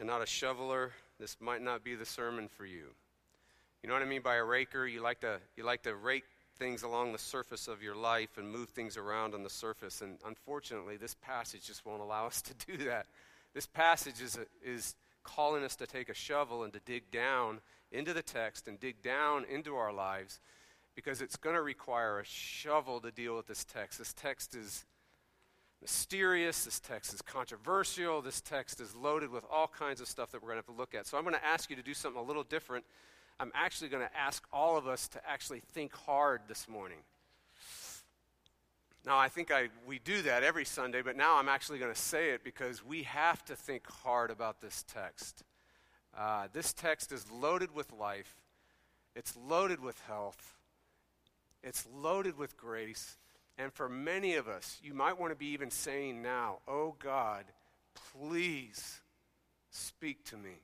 and not a shoveler, this might not be the sermon for you. You know what I mean by a raker? You like to rake things along the surface of your life and move things around on the surface. And unfortunately, this passage just won't allow us to do that. This passage is calling us to take a shovel and to dig down into the text and dig down into our lives, because it's going to require a shovel to deal with this text. This text is mysterious. This text is controversial. This text is loaded with all kinds of stuff that we're going to have to look at. So I'm going to ask you to do something a little different. I'm actually going to ask all of us to actually think hard this morning. Now, I think we do that every Sunday, but now I'm actually going to say it because we have to think hard about this text. This text is loaded with life. It's loaded with health. It's loaded with grace. And for many of us, you might want to be even saying now, oh God, please speak to me.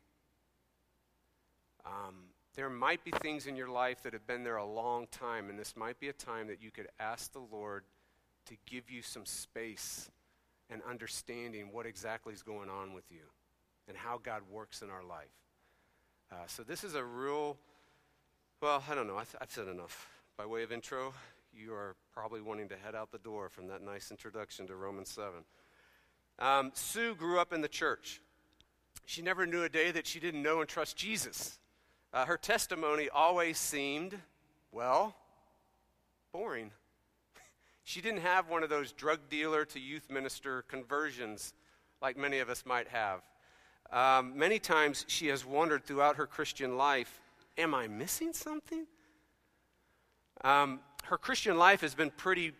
There might be things in your life that have been there a long time, and this might be a time that you could ask the Lord to give you some space and understanding what exactly is going on with you and how God works in our life. So this is a real, well, I don't know, I've said enough. By way of intro, you are probably wanting to head out the door from that nice introduction to Romans 7. Sue grew up in the church. She never knew a day that she didn't know and trust Jesus. Her testimony always seemed, well, boring. She didn't have one of those drug dealer to youth minister conversions like many of us might have. Many times she has wondered throughout her Christian life, am I missing something? Her Christian life has been pretty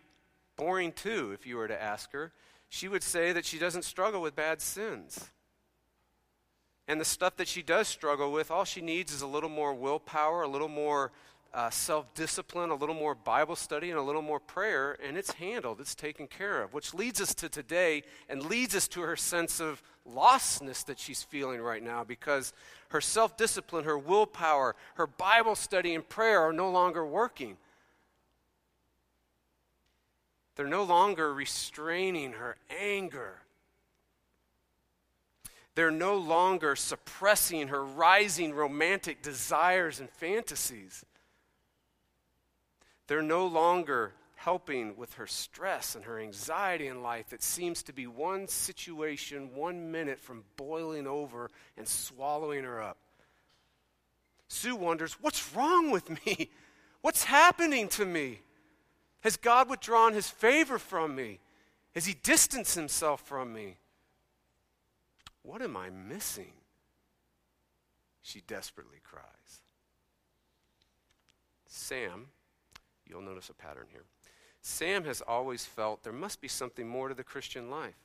boring too, if you were to ask her. She would say that she doesn't struggle with bad sins. And the stuff that she does struggle with, all she needs is a little more willpower, a little more self-discipline, a little more Bible study, and a little more prayer, and it's handled, it's taken care of, which leads us to today and leads us to her sense of lostness that she's feeling right now, because her self-discipline, her willpower, her Bible study and prayer are no longer working. They're no longer restraining her anger. They're no longer suppressing her rising romantic desires and fantasies. They're no longer helping with her stress and her anxiety in life that seems to be one situation, 1 minute from boiling over and swallowing her up. Sue wonders, what's wrong with me? What's happening to me? Has God withdrawn his favor from me? Has he distanced himself from me? What am I missing? She desperately cries. Sam, you'll notice a pattern here. Sam has always felt there must be something more to the Christian life.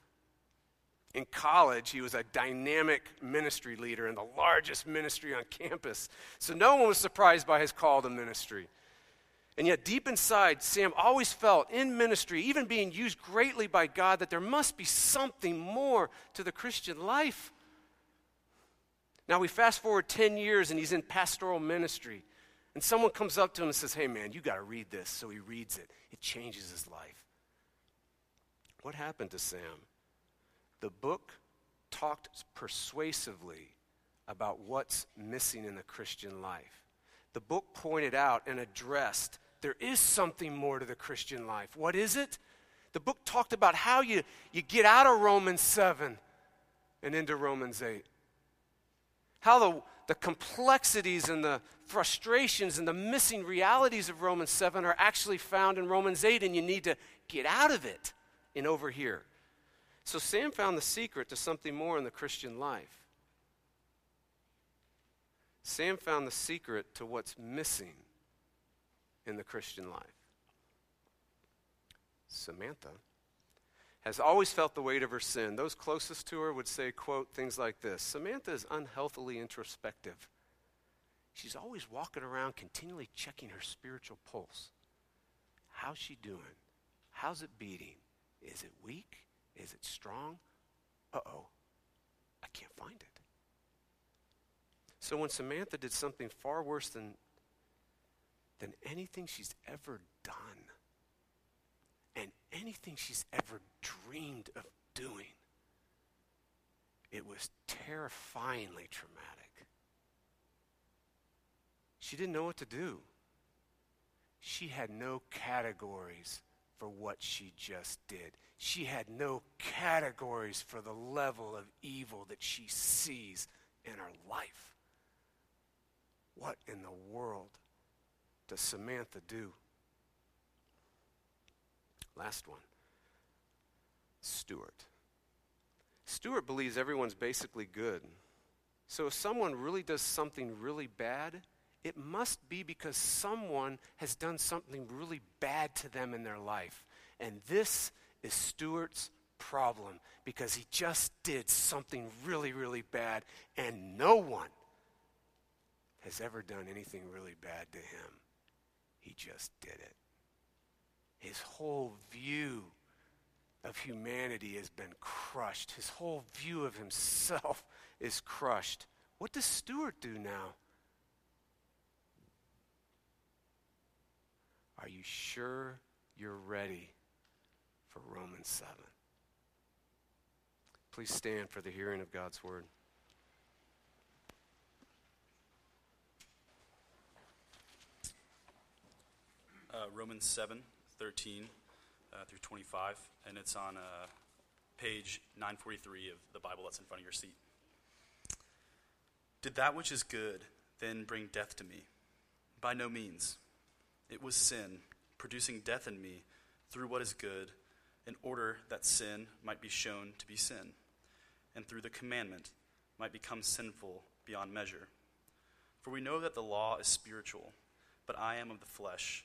In college, he was a dynamic ministry leader in the largest ministry on campus, so no one was surprised by his call to ministry. And yet deep inside, Sam always felt in ministry, even being used greatly by God, that there must be something more to the Christian life. Now we fast forward 10 years and he's in pastoral ministry. And someone comes up to him and says, hey man, you got to read this. So he reads it. It changes his life. What happened to Sam? The book talked persuasively about what's missing in the Christian life. The book pointed out and addressed there is something more to the Christian life. What is it? The book talked about how you get out of Romans 7 and into Romans 8. How the complexities and the frustrations and the missing realities of Romans 7 are actually found in Romans 8, and you need to get out of it and over here. So Sam found the secret to something more in the Christian life. Sam found the secret to what's missing in the Christian life. Samantha has always felt the weight of her sin. Those closest to her would say, quote, things like this. Samantha is unhealthily introspective. She's always walking around continually checking her spiritual pulse. How's she doing? How's it beating? Is it weak? Is it strong? Uh-oh, I can't find it. So when Samantha did something far worse than anything she's ever done and anything she's ever dreamed of doing, It was terrifyingly traumatic. She didn't know what to do. She had no categories for what she just did. She had no categories for the level of evil that she sees in her life. What in the world does Samantha do? Last one. Stuart. Stuart believes everyone's basically good. So if someone really does something really bad, it must be because someone has done something really bad to them in their life. And this is Stuart's problem, because he just did something really, really bad, and no one has ever done anything really bad to him. He just did it. His whole view of humanity has been crushed. His whole view of himself is crushed. What does Stuart do now? Are you sure you're ready for Romans 7? Please stand for the hearing of God's word. Romans 7:13 through 25, and it's on page 943 of the Bible that's in front of your seat. Did that which is good then bring death to me? By no means. It was sin, producing death in me through what is good, in order that sin might be shown to be sin, and through the commandment might become sinful beyond measure. For we know that the law is spiritual, but I am of the flesh,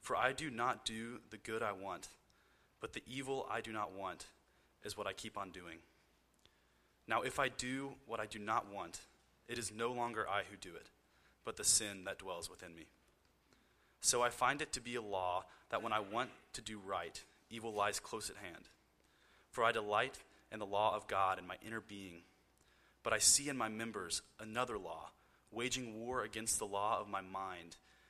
For I do not do the good I want, but the evil I do not want is what I keep on doing. Now if I do what I do not want, it is no longer I who do it, but the sin that dwells within me. So I find it to be a law that when I want to do right, evil lies close at hand. For I delight in the law of God in my inner being, but I see in my members another law, waging war against the law of my mind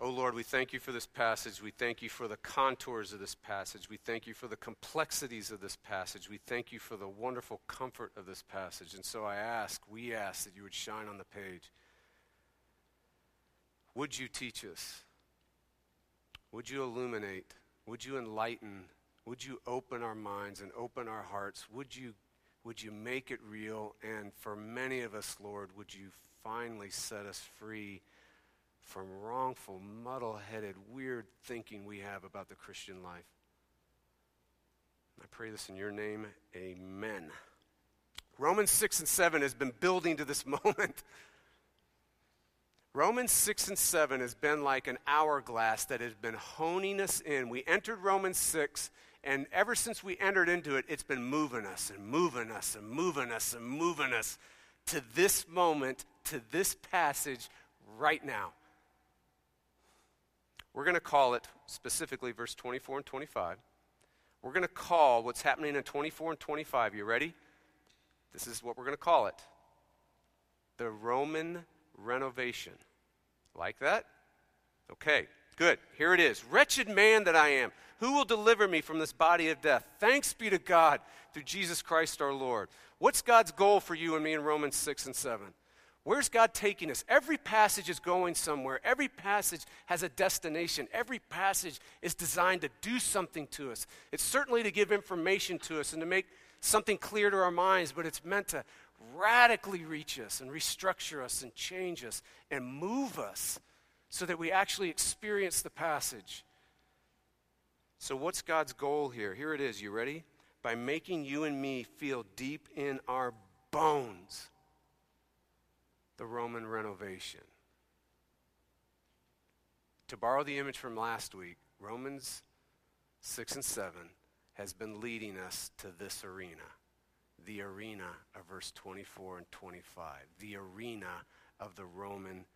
Oh Lord, we thank you for this passage. We thank you for the contours of this passage. We thank you for the complexities of this passage. We thank you for the wonderful comfort of this passage. And so we ask that you would shine on the page. Would you teach us? Would you illuminate? Would you enlighten? Would you open our minds and open our hearts? Would you make it real? And for many of us, Lord, would you finally set us free from wrongful, muddle-headed, weird thinking we have about the Christian life? I pray this in your name. Amen. Romans 6 and 7 has been building to this moment. Romans 6 and 7 has been like an hourglass that has been honing us in. We entered Romans 6, and ever since we entered into it, it's been moving us and moving us and moving us and moving us to this moment, to this passage right now. We're going to call it, specifically verse 24 and 25, we're going to call what's happening in 24 and 25. You ready? This is what we're going to call it. The Roman Renovation. Like that? Okay, good. Here it is. Wretched man that I am, who will deliver me from this body of death? Thanks be to God through Jesus Christ our Lord. What's God's goal for you and me in Romans 6 and 7? Where's God taking us? Every passage is going somewhere. Every passage has a destination. Every passage is designed to do something to us. It's certainly to give information to us and to make something clear to our minds, but it's meant to radically reach us and restructure us and change us and move us so that we actually experience the passage. So what's God's goal here? Here it is. You ready? By making you and me feel deep in our bones the Roman renovation. To borrow the image from last week, Romans 6 and 7 has been leading us to this arena. The arena of verse 24 and 25. The arena of the Roman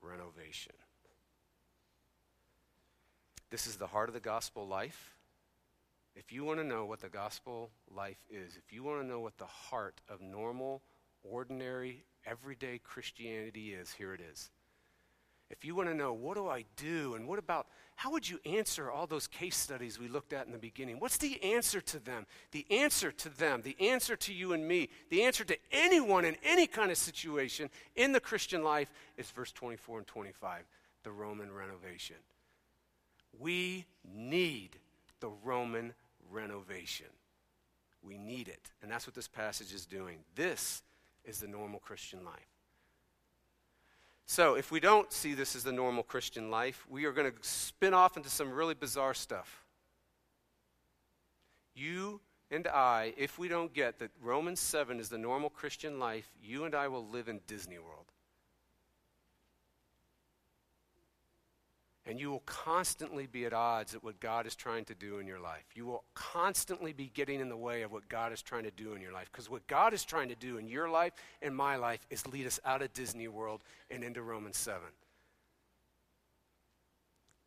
renovation. This is the heart of the gospel life. If you want to know what the gospel life is, if you want to know what the heart of normal, ordinary, everyday Christianity is, here it is. If you want to know, what do I do? And what about, how would you answer all those case studies we looked at in the beginning? What's the answer to them? The answer to them, the answer to you and me, the answer to anyone in any kind of situation in the Christian life is verse 24 and 25, the Roman renovation. We need the Roman renovation. We need it. And that's what this passage is doing. This is the normal Christian life. So if we don't see this as the normal Christian life, we are going to spin off into some really bizarre stuff. You and I, if we don't get that Romans 7 is the normal Christian life, you and I will live in Disney World. And you will constantly be at odds at what God is trying to do in your life. You will constantly be getting in the way of what God is trying to do in your life. Because what God is trying to do in your life and my life is lead us out of Disney World and into Romans 7.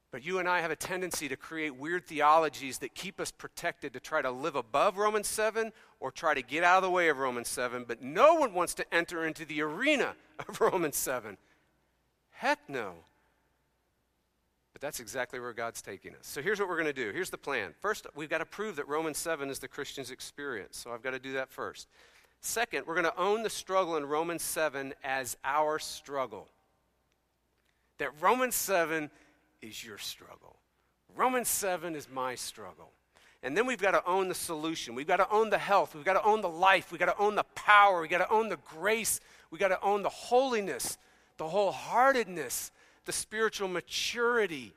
But you and I have a tendency to create weird theologies that keep us protected to try to live above Romans 7 or try to get out of the way of Romans 7. But no one wants to enter into the arena of Romans 7. Heck no. But that's exactly where God's taking us. So here's what we're going to do. Here's the plan. First, we've got to prove that Romans 7 is the Christian's experience. So I've got to do that first. Second, we're going to own the struggle in Romans 7 as our struggle. That Romans 7 is your struggle. Romans 7 is my struggle. And then we've got to own the solution. We've got to own the health. We've got to own the life. We've got to own the power. We've got to own the grace. We've got to own the holiness, the wholeheartedness, the spiritual maturity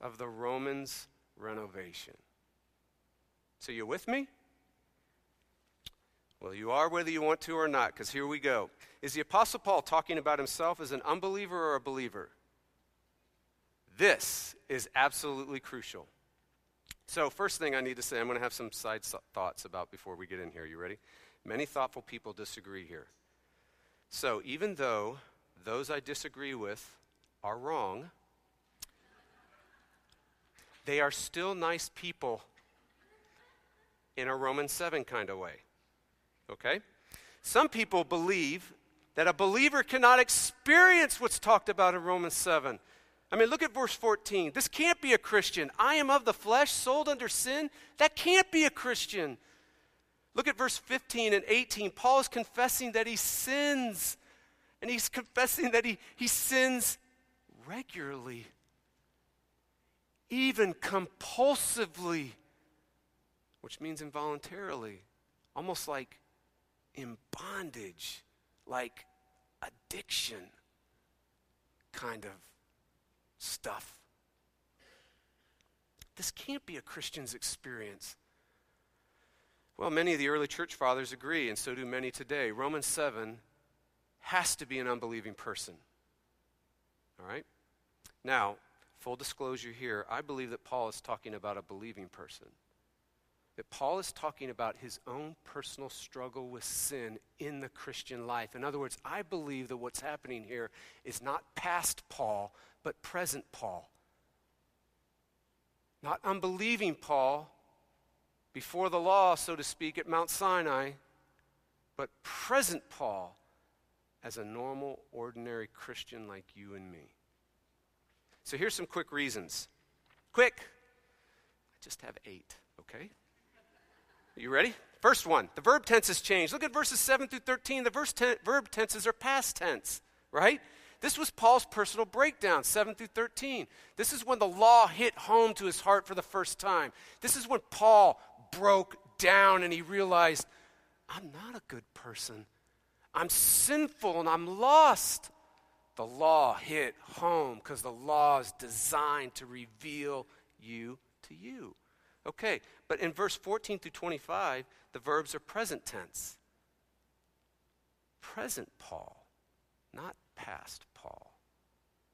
of the Romans renovation. So you with me? Well, you are whether you want to or not, because here we go. Is the Apostle Paul talking about himself as an unbeliever or a believer? This is absolutely crucial. So first thing I need to say, I'm going to have some side thoughts about before we get in here. You ready? Many thoughtful people disagree here. So even though those I disagree with are wrong, they are still nice people in a Romans 7 kind of way, okay? Some people believe that a believer cannot experience what's talked about in Romans 7. I mean, look at verse 14. This can't be a Christian. I am of the flesh, sold under sin. That can't be a Christian. Look at verse 15 and 18. Paul is confessing that he sins, and he's confessing that he sins regularly, even compulsively, which means involuntarily, almost like in bondage, like addiction kind of stuff. This can't be a Christian's experience. Well, many of the early church fathers agree, and so do many today. Romans 7 has to be an unbelieving person. All right? Now, full disclosure here, I believe that Paul is talking about a believing person. That Paul is talking about his own personal struggle with sin in the Christian life. In other words, I believe that what's happening here is not past Paul, but present Paul. Not unbelieving Paul before the law, so to speak, at Mount Sinai, but present Paul as a normal, ordinary Christian like you and me. So here's some quick reasons. Quick. I just have 8, okay? Are you ready? First one, the verb tenses change. Look at verses 7 through 13. The verb tenses are past tense, right? This was Paul's personal breakdown, 7 through 13. This is when the law hit home to his heart for the first time. This is when Paul broke down and he realized, I'm not a good person. I'm sinful and I'm lost. The law hit home because the law is designed to reveal you to you. Okay, but in verse 14 through 25, the verbs are present tense. Present Paul, not past Paul.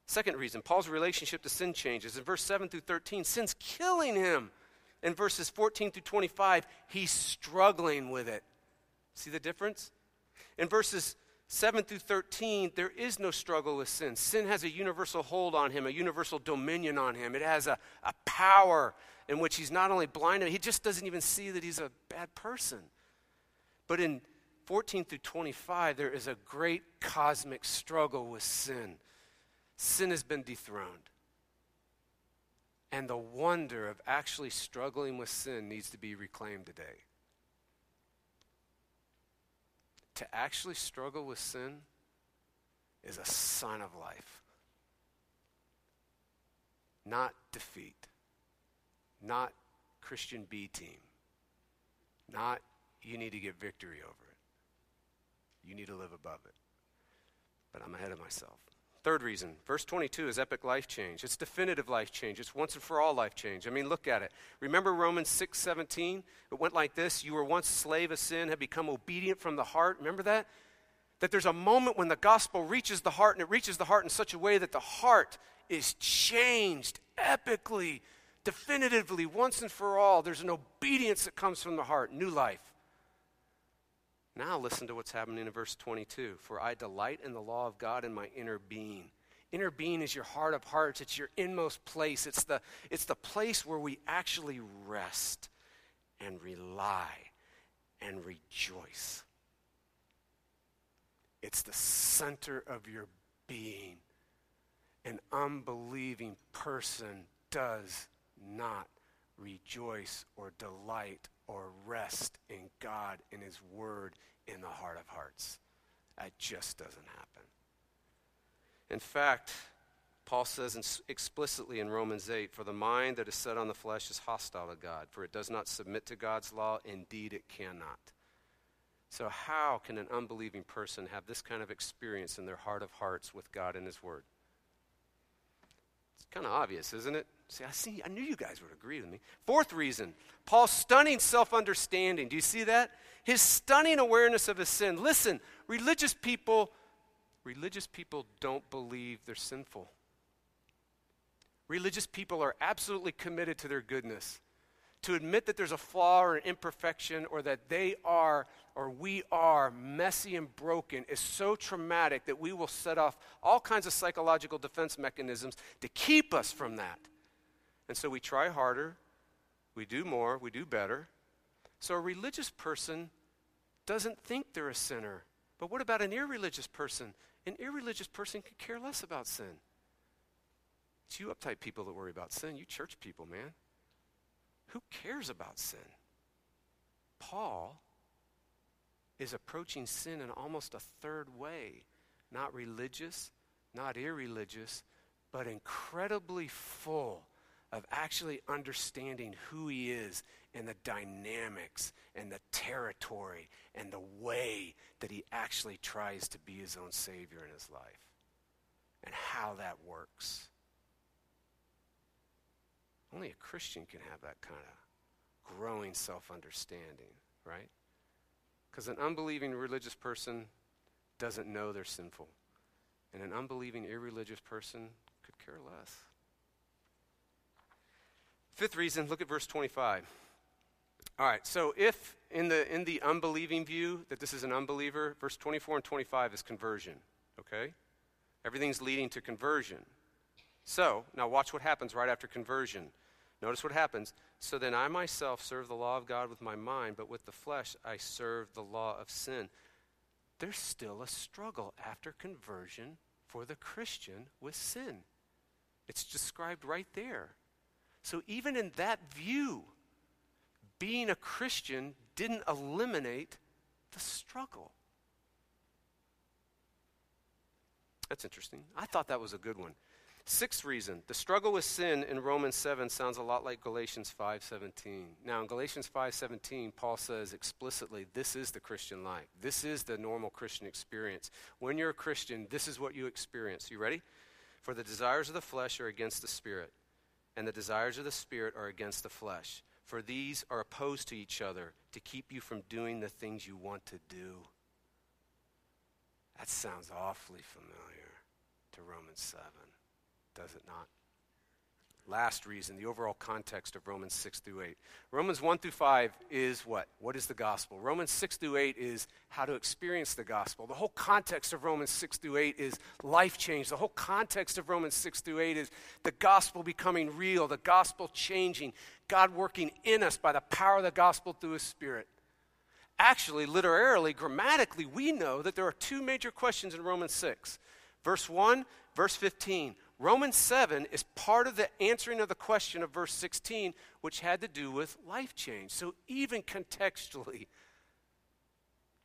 Second reason, Paul's relationship to sin changes. In verse 7 through 13, sin's killing him. In verses 14 through 25, he's struggling with it. See the difference? In verses 7 through 13, there is no struggle with sin. Sin has a universal hold on him, a universal dominion on him. It has a power in which he's not only blind, he just doesn't even see that he's a bad person. But in 14 through 25, there is a great cosmic struggle with sin. Sin has been dethroned. And the wonder of actually struggling with sin needs to be reclaimed today. To actually struggle with sin is a sign of life. Not defeat. Not Christian B team. Not you need to get victory over it. You need to live above it. But I'm ahead of myself. Third reason, verse 22 is epic life change. It's definitive life change. It's once and for all life change. I mean, look at it. Remember Romans 6:17? It went like this. You were once slave of sin, have become obedient from the heart. Remember that? That there's a moment when the gospel reaches the heart, and it reaches the heart in such a way that the heart is changed epically, definitively, once and for all. There's an obedience that comes from the heart, new life. Now listen to what's happening in verse 22. For I delight in the law of God in my inner being. Inner being is your heart of hearts. It's your inmost place. It's the place where we actually rest and rely and rejoice. It's the center of your being. An unbelieving person does not rejoice or delight or rest in God, in his word, in the heart of hearts. That just doesn't happen. In fact, Paul says explicitly in Romans 8, for the mind that is set on the flesh is hostile to God, for it does not submit to God's law. Indeed, it cannot. So how can an unbelieving person have this kind of experience in their heart of hearts with God and his word? It's kind of obvious, isn't it? See, I knew you guys would agree with me. Fourth reason, Paul's stunning self-understanding. Do you see that? His stunning awareness of his sin. Listen, religious people don't believe they're sinful. Religious people are absolutely committed to their goodness. To admit that there's a flaw or an imperfection or that they are or we are messy and broken is so traumatic that we will set off all kinds of psychological defense mechanisms to keep us from that. And so we try harder, we do more, we do better. So a religious person doesn't think they're a sinner. But what about an irreligious person? An irreligious person could care less about sin. It's you uptight people that worry about sin. You church people, man. Who cares about sin? Paul is approaching sin in almost a third way. Not religious, not irreligious, but incredibly full of actually understanding who he is and the dynamics and the territory and the way that he actually tries to be his own savior in his life and how that works. Only a Christian can have that kind of growing self-understanding, right? Because an unbelieving religious person doesn't know they're sinful. And an unbelieving irreligious person could care less. Fifth reason, look at verse 25. All right, so if in the unbelieving view that this is an unbeliever, verse 24 and 25 is conversion, okay? Everything's leading to conversion. So, now watch what happens right after conversion. Notice what happens. So then I myself serve the law of God with my mind, but with the flesh I serve the law of sin. There's still a struggle after conversion for the Christian with sin. It's described right there. So even in that view, being a Christian didn't eliminate the struggle. That's interesting. I thought that was a good one. Sixth reason, the struggle with sin in Romans 7 sounds a lot like Galatians 5:17. Now, in Galatians 5:17, Paul says explicitly, this is the Christian life. This is the normal Christian experience. When you're a Christian, this is what you experience. You ready? For the desires of the flesh are against the Spirit, and the desires of the Spirit are against the flesh. For these are opposed to each other to keep you from doing the things you want to do. That sounds awfully familiar to Romans 7, does it not? Last reason, the overall context of Romans 6 through 8. Romans 1 through 5 is what? What is the gospel? Romans 6 through 8 is how to experience the gospel. The whole context of Romans 6 through 8 is life change. The whole context of Romans 6 through 8 is the gospel becoming real, the gospel changing, God working in us by the power of the gospel through His Spirit. Actually, literarily, grammatically, we know that there are two major questions in Romans 6. Verse 1, verse 15. Romans 7 is part of the answering of the question of verse 16, which had to do with life change. So even contextually,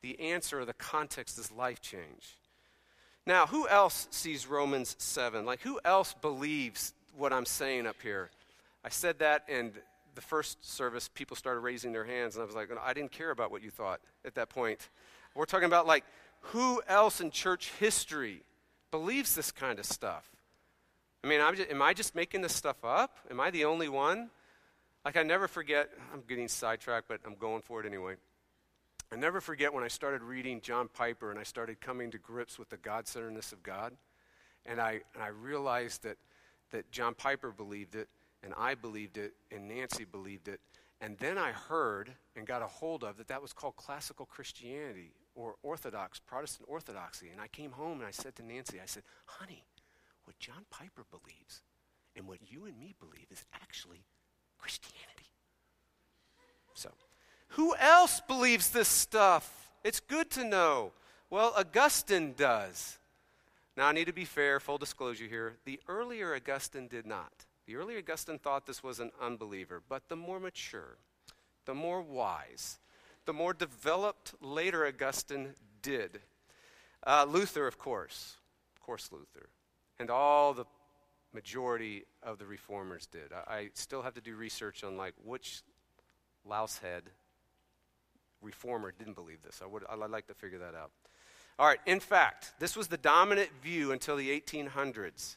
the answer or the context is life change. Now, who else sees Romans 7? Like, who else believes what I'm saying up here? I said that, and the first service, people started raising their hands, and I was like, I didn't care about what you thought at that point. We're talking about, like, who else in church history believes this kind of stuff? I mean, am I just making this stuff up? Am I the only one? Like, I never forget, I'm getting sidetracked, but I'm going for it anyway. I never forget when I started reading John Piper and I started coming to grips with the God-centeredness of God, and I realized that John Piper believed it, and I believed it, and Nancy believed it. And then I heard and got a hold of that was called classical Christianity or Orthodox, Protestant Orthodoxy. And I came home and I said to Nancy, I said, honey, what John Piper believes and what you and me believe is actually Christianity. So, who else believes this stuff? It's good to know. Well, Augustine does. Now, I need to be fair, full disclosure here. The earlier Augustine did not. The early Augustine thought this was an unbeliever, but the more mature, the more wise, the more developed later Augustine did. Luther, of course Luther, and all the majority of the reformers did. I still have to do research on which lousehead reformer didn't believe this. I'd like to figure that out. All right, in fact, this was the dominant view until the 1800s.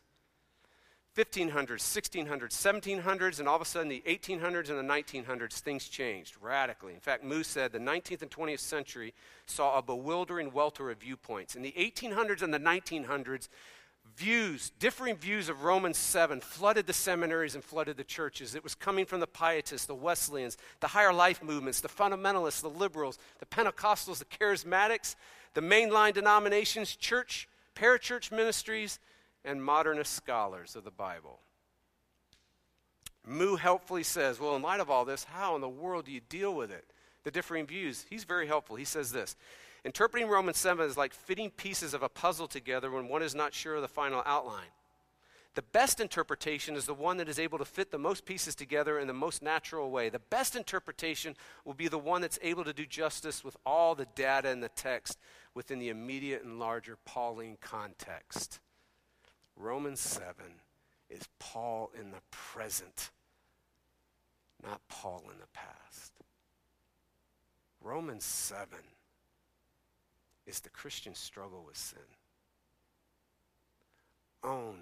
1500s, 1600s, 1700s, and all of a sudden the 1800s and the 1900s, things changed radically. In fact, Moo said the 19th and 20th century saw a bewildering welter of viewpoints. In the 1800s and the 1900s, differing views of Romans 7 flooded the seminaries and flooded the churches. It was coming from the Pietists, the Wesleyans, the higher life movements, the fundamentalists, the liberals, the Pentecostals, the charismatics, the mainline denominations, church, parachurch ministries, and modernist scholars of the Bible. Moo helpfully says, well, in light of all this, how in the world do you deal with it? The differing views. He's very helpful. He says this, interpreting Romans 7 is like fitting pieces of a puzzle together when one is not sure of the final outline. The best interpretation is the one that is able to fit the most pieces together in the most natural way. The best interpretation will be the one that's able to do justice with all the data in the text within the immediate and larger Pauline context. Romans 7 is Paul in the present, not Paul in the past. Romans 7 is the Christian struggle with sin. Own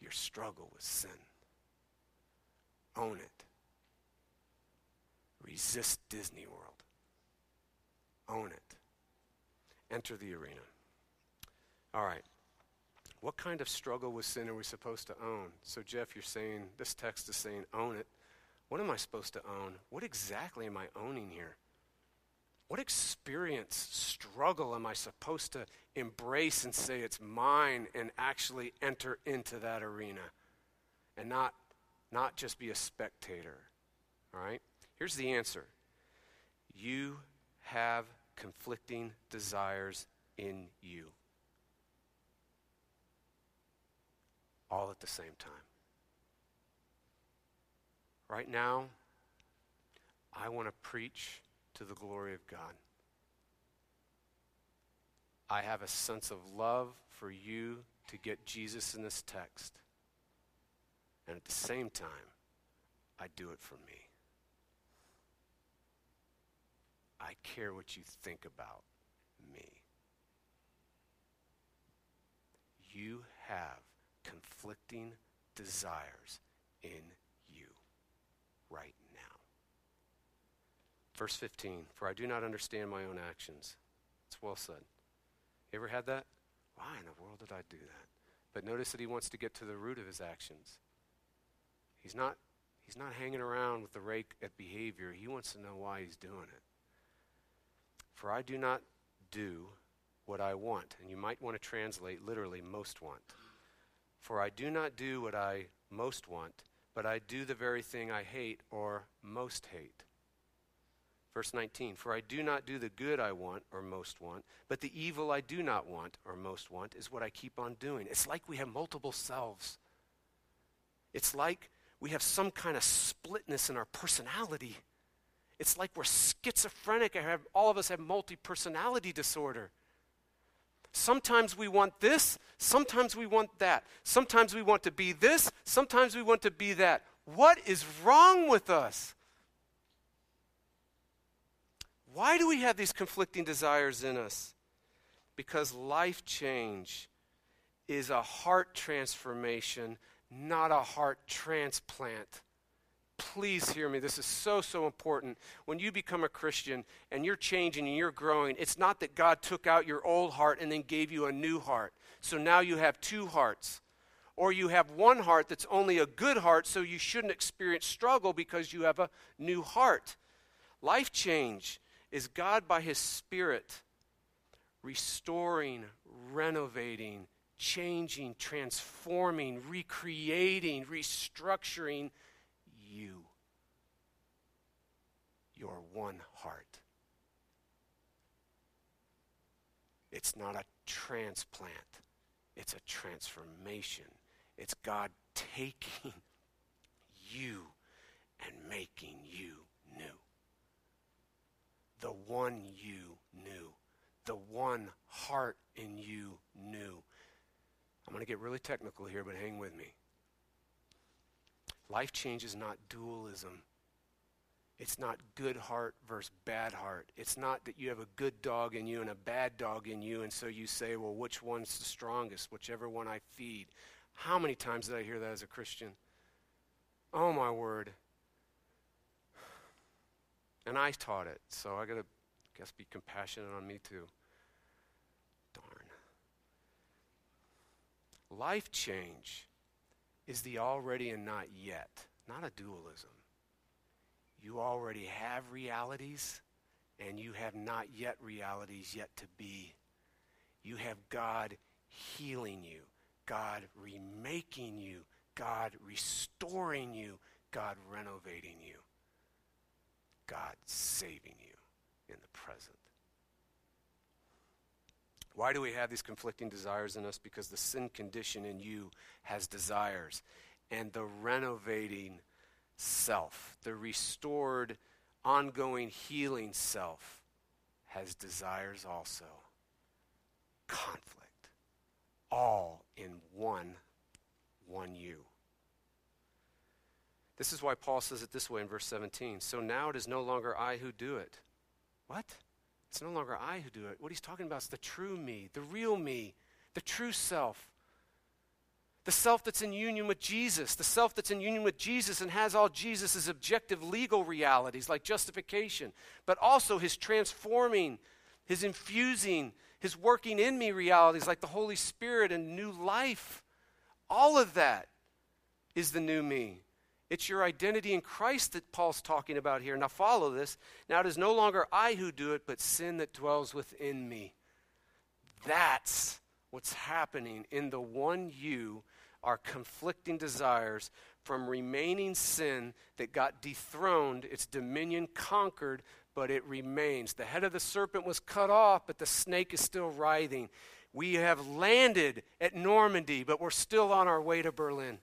your struggle with sin. Own it. Resist Disney World. Own it. Enter the arena. All right. What kind of struggle with sin are we supposed to own? So, Jeff, you're saying, this text is saying, own it. What am I supposed to own? What exactly am I owning here? What experience, struggle am I supposed to embrace and say it's mine and actually enter into that arena and not just be a spectator, all right? Here's the answer. You have conflicting desires in you. All at the same time. Right now, I want to preach to the glory of God. I have a sense of love for you to get Jesus in this text. And at the same time, I do it for me. I care what you think about me. You have conflicting desires in you right now. Verse 15, for I do not understand my own actions. It's well said. You ever had that? Why in the world did I do that? But notice that he wants to get to the root of his actions. He's not hanging around with the rake at behavior. He wants to know why he's doing it. For I do not do what I want. And you might want to translate literally most want. For I do not do what I most want, but I do the very thing I hate or most hate. Verse 19, for I do not do the good I want or most want, but the evil I do not want or most want is what I keep on doing. It's like we have multiple selves. It's like we have some kind of splitness in our personality. It's like we're schizophrenic. All of us have multi-personality disorder. Sometimes we want this, sometimes we want that. Sometimes we want to be this, sometimes we want to be that. What is wrong with us? Why do we have these conflicting desires in us? Because life change is a heart transformation, not a heart transplant. Please hear me. This is so, so important. When you become a Christian and you're changing and you're growing, it's not that God took out your old heart and then gave you a new heart. So now you have two hearts. Or you have one heart that's only a good heart, so you shouldn't experience struggle because you have a new heart. Life change is God by His Spirit restoring, renovating, changing, transforming, recreating, restructuring you, your one heart. It's not a transplant. It's a transformation. It's God taking you and making you new. The one you knew. The one heart in you knew. I'm going to get really technical here, but hang with me. Life change is not dualism. It's not good heart versus bad heart. It's not that you have a good dog in you and a bad dog in you, and so you say, well, which one's the strongest? Whichever one I feed. How many times did I hear that as a Christian? Oh, my word. And I taught it, so I got to, I guess, be compassionate on me too. Darn. Life change is the already and not yet, not a dualism. You already have realities, and you have not yet realities yet to be. You have God healing you, God remaking you, God restoring you, God renovating you, God saving you in the present. Why do we have these conflicting desires in us? Because the sin condition in you has desires. And the renovating self, the restored, ongoing, healing self has desires also. Conflict. All in one you. This is why Paul says it this way in verse 17. So now it is no longer I who do it. What? It's no longer I who do it. What he's talking about is the true me, the real me, the true self. The self that's in union with Jesus. The self that's in union with Jesus and has all Jesus' objective legal realities like justification. But also His transforming, His infusing, His working in me realities like the Holy Spirit and new life. All of that is the new me. It's your identity in Christ that Paul's talking about here. Now follow this. Now it is no longer I who do it, but sin that dwells within me. That's what's happening in the one you, our conflicting desires from remaining sin that got dethroned, its dominion conquered, but it remains. The head of the serpent was cut off, but the snake is still writhing. We have landed at Normandy, but we're still on our way to Berlin.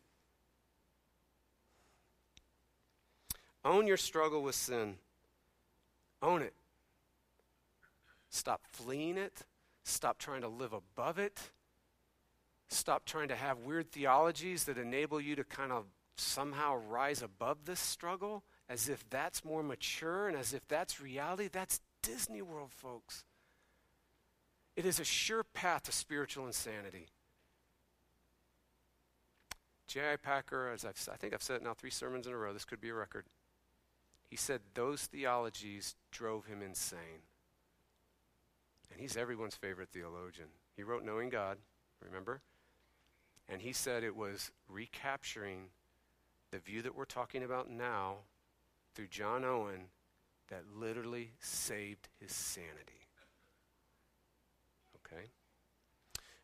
Own your struggle with sin. Own it. Stop fleeing it. Stop trying to live above it. Stop trying to have weird theologies that enable you to kind of somehow rise above this struggle as if that's more mature and as if that's reality, that's Disney World, folks. It is a sure path to spiritual insanity. J.I. Packer, as I think I've said it now 3 sermons in a row, this could be a record. He said those theologies drove him insane. And he's everyone's favorite theologian. He wrote Knowing God, remember? And he said it was recapturing the view that we're talking about now through John Owen that literally saved his sanity. Okay?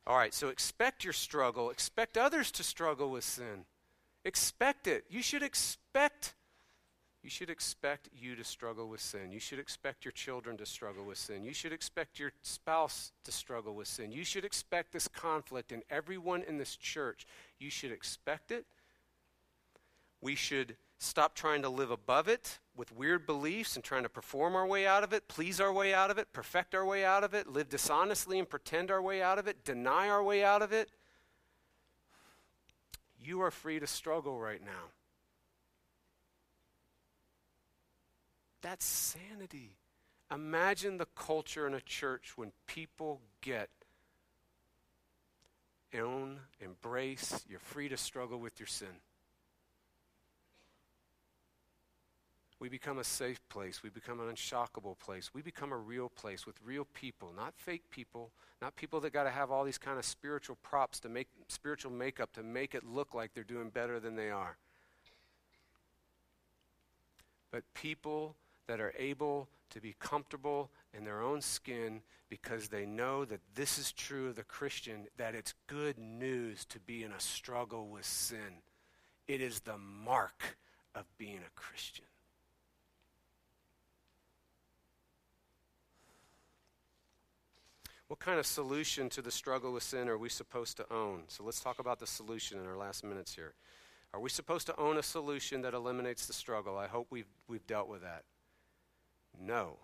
All right, so expect your struggle. Expect others to struggle with sin. Expect it. You should expect you to struggle with sin. You should expect your children to struggle with sin. You should expect your spouse to struggle with sin. You should expect this conflict in everyone in this church. You should expect it. We should stop trying to live above it with weird beliefs and trying to perform our way out of it, please our way out of it, perfect our way out of it, live dishonestly and pretend our way out of it, deny our way out of it. You are free to struggle right now. That's sanity. Imagine the culture in a church when people get own, embrace, you're free to struggle with your sin. We become a safe place. We become an unshockable place. We become a real place with real people, not fake people, not people that got to have all these kind of spiritual props to make, spiritual makeup to make it look like they're doing better than they are. But people that are able to be comfortable in their own skin because they know that this is true of the Christian, that it's good news to be in a struggle with sin. It is the mark of being a Christian. What kind of solution to the struggle with sin are we supposed to own? So let's talk about the solution in our last minutes here. Are we supposed to own a solution that eliminates the struggle? I hope we've dealt with that. No.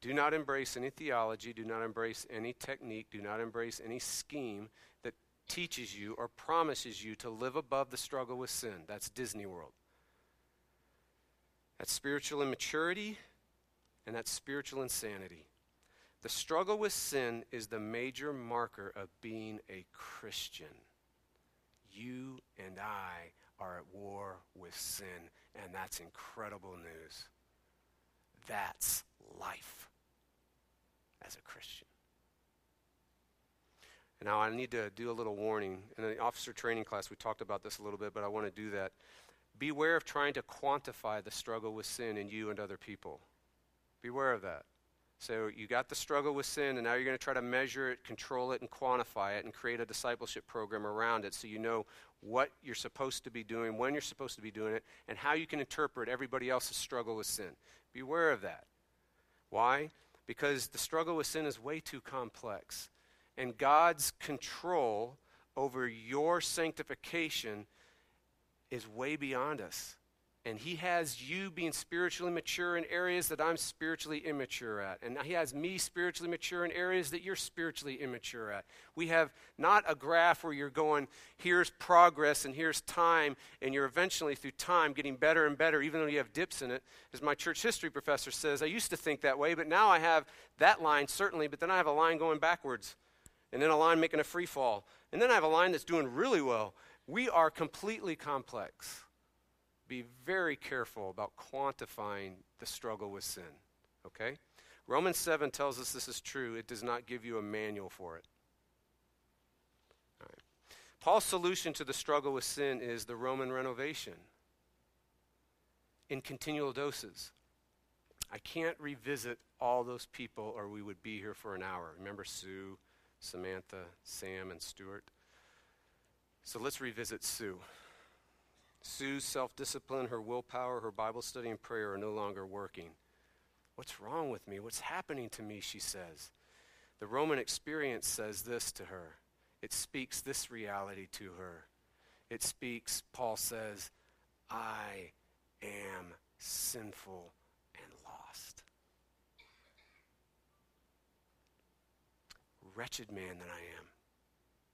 Do not embrace any theology. Do not embrace any technique. Do not embrace any scheme that teaches you or promises you to live above the struggle with sin. That's Disney World. That's spiritual immaturity, and that's spiritual insanity. The struggle with sin is the major marker of being a Christian. You and I are at war with sin, and that's incredible news. That's life as a Christian. Now, I need to do a little warning. In the officer training class, we talked about this a little bit, but I want to do that. Beware of trying to quantify the struggle with sin in you and other people. Beware of that. So you got the struggle with sin, and now you're going to try to measure it, control it, and quantify it, and create a discipleship program around it so you know what you're supposed to be doing, when you're supposed to be doing it, and how you can interpret everybody else's struggle with sin. Beware of that. Why? Because the struggle with sin is way too complex. And God's control over your sanctification is way beyond us. And he has you being spiritually mature in areas that I'm spiritually immature at. And he has me spiritually mature in areas that you're spiritually immature at. We have not a graph where you're going, here's progress and here's time, and you're eventually through time getting better and better, even though you have dips in it. As my church history professor says, I used to think that way, but now I have that line certainly, but then I have a line going backwards, and then a line making a free fall, and then I have a line that's doing really well. We are completely complex. Be very careful about quantifying the struggle with sin, okay? Romans 7 tells us this is true. It does not give you a manual for it. All right. Paul's solution to the struggle with sin is the Roman renovation in continual doses. I can't revisit all those people or we would be here for an hour. Remember Sue, Samantha, Sam, and Stuart? So let's revisit Sue. Sue's self-discipline, her willpower, her Bible study and prayer are no longer working. What's wrong with me? What's happening to me, she says. The Roman experience says this to her. It speaks this reality to her. It speaks, Paul says, I am sinful and lost. Wretched man that I am.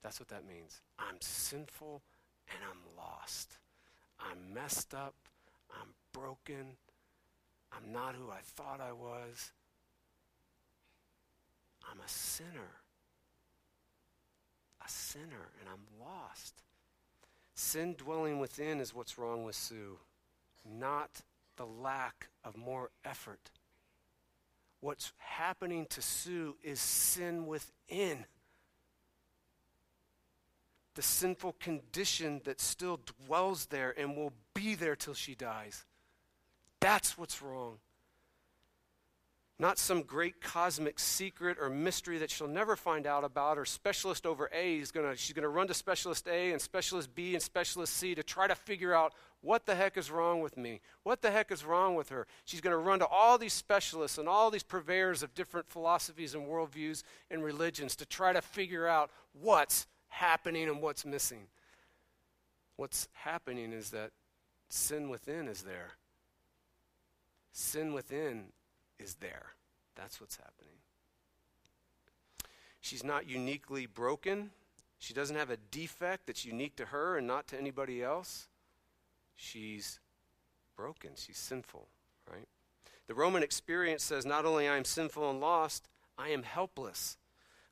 That's what that means. I'm sinful and I'm lost. messed up. I'm broken. I'm not who I thought I was. I'm a sinner. A sinner, and I'm lost. Sin dwelling within is what's wrong with Sue, not the lack of more effort. What's happening to Sue is sin within. The sinful condition that still dwells there and will be there till she dies. That's what's wrong. Not some great cosmic secret or mystery that she'll never find out about, or specialist over A is going to, she's going to run to specialist A and specialist B and specialist C to try to figure out what the heck is wrong with me, what the heck is wrong with her. She's going to run to all these specialists and all these purveyors of different philosophies and worldviews and religions to try to figure out what's happening and what's missing. What's happening is that sin within is there. Sin within is there. That's what's happening. She's not uniquely broken. She doesn't have a defect that's unique to her and not to anybody else. She's broken. She's sinful, right? The Roman experience says, not only I am sinful and lost, I am helpless.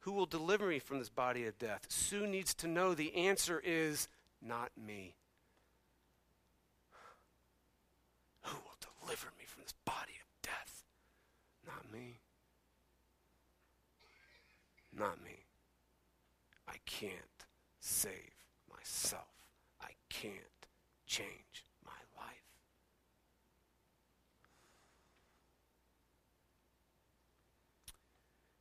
Who will deliver me from this body of death? Sue needs to know the answer is not me. Who will deliver me from this body of death? Not me. Not me. I can't save myself. I can't change my life.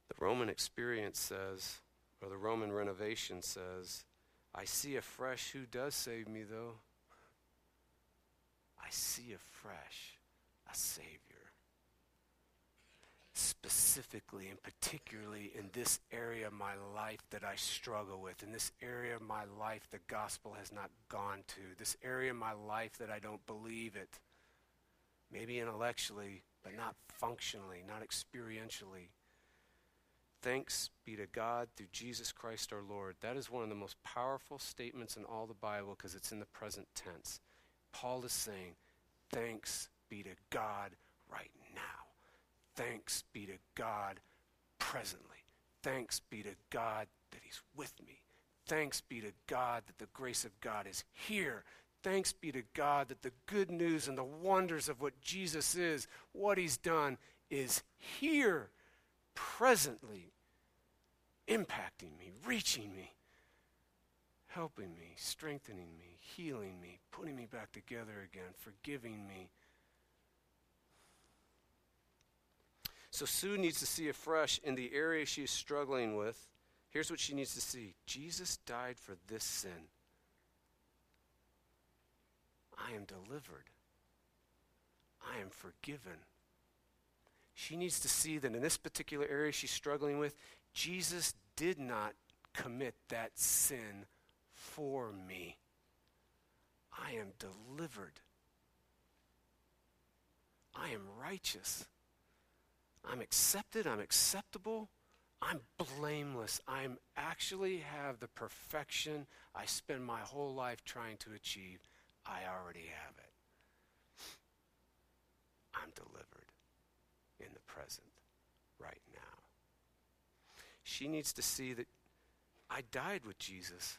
The Roman experience says, or the Roman renovation says, I see afresh who does save me, though. I see afresh a Savior. Specifically and particularly in this area of my life that I struggle with, in this area of my life the gospel has not gone to, this area of my life that I don't believe it, maybe intellectually, but not functionally, not experientially. Thanks be to God through Jesus Christ our Lord. That is one of the most powerful statements in all the Bible because it's in the present tense. Paul is saying, thanks be to God right now. Thanks be to God presently. Thanks be to God that he's with me. Thanks be to God that the grace of God is here. Thanks be to God that the good news and the wonders of what Jesus is, what he's done, is here, presently, impacting me, reaching me, helping me, strengthening me, healing me, putting me back together again, forgiving me. So Sue needs to see afresh in the area she's struggling with. Here's what she needs to see. Jesus died for this sin. I am delivered. I am forgiven. She needs to see that in this particular area she's struggling with, Jesus did not commit that sin for me. I am delivered. I am righteous. I'm accepted, I'm acceptable, I'm blameless. I actually have the perfection I spend my whole life trying to achieve. I already have it. I'm delivered in the present, right now. She needs to see that I died with Jesus.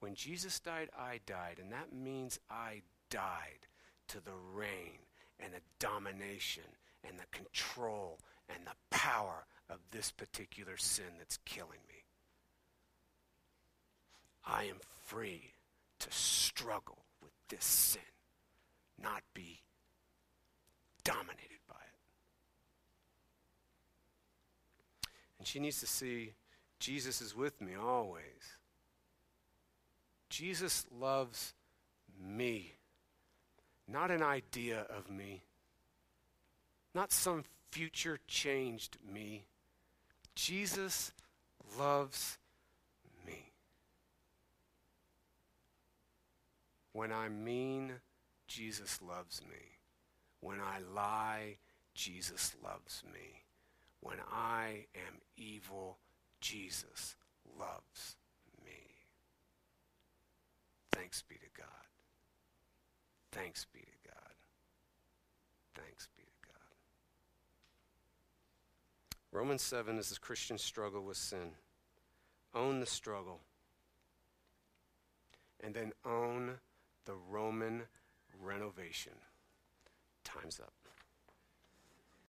When Jesus died, I died, and that means I died to the reign and the domination and the control and the power of this particular sin that's killing me. I am free to struggle with this sin, not be dominated by it. And she needs to see Jesus is with me always. Jesus loves me, not an idea of me. Not some future changed me. Jesus loves me. When I'm mean, Jesus loves me. When I lie, Jesus loves me. When I am evil, Jesus loves me. Thanks be to God. Thanks be to God. Thanks be to God. Romans 7 is the Christian struggle with sin. Own the struggle. And then own the Roman renovation. Time's up.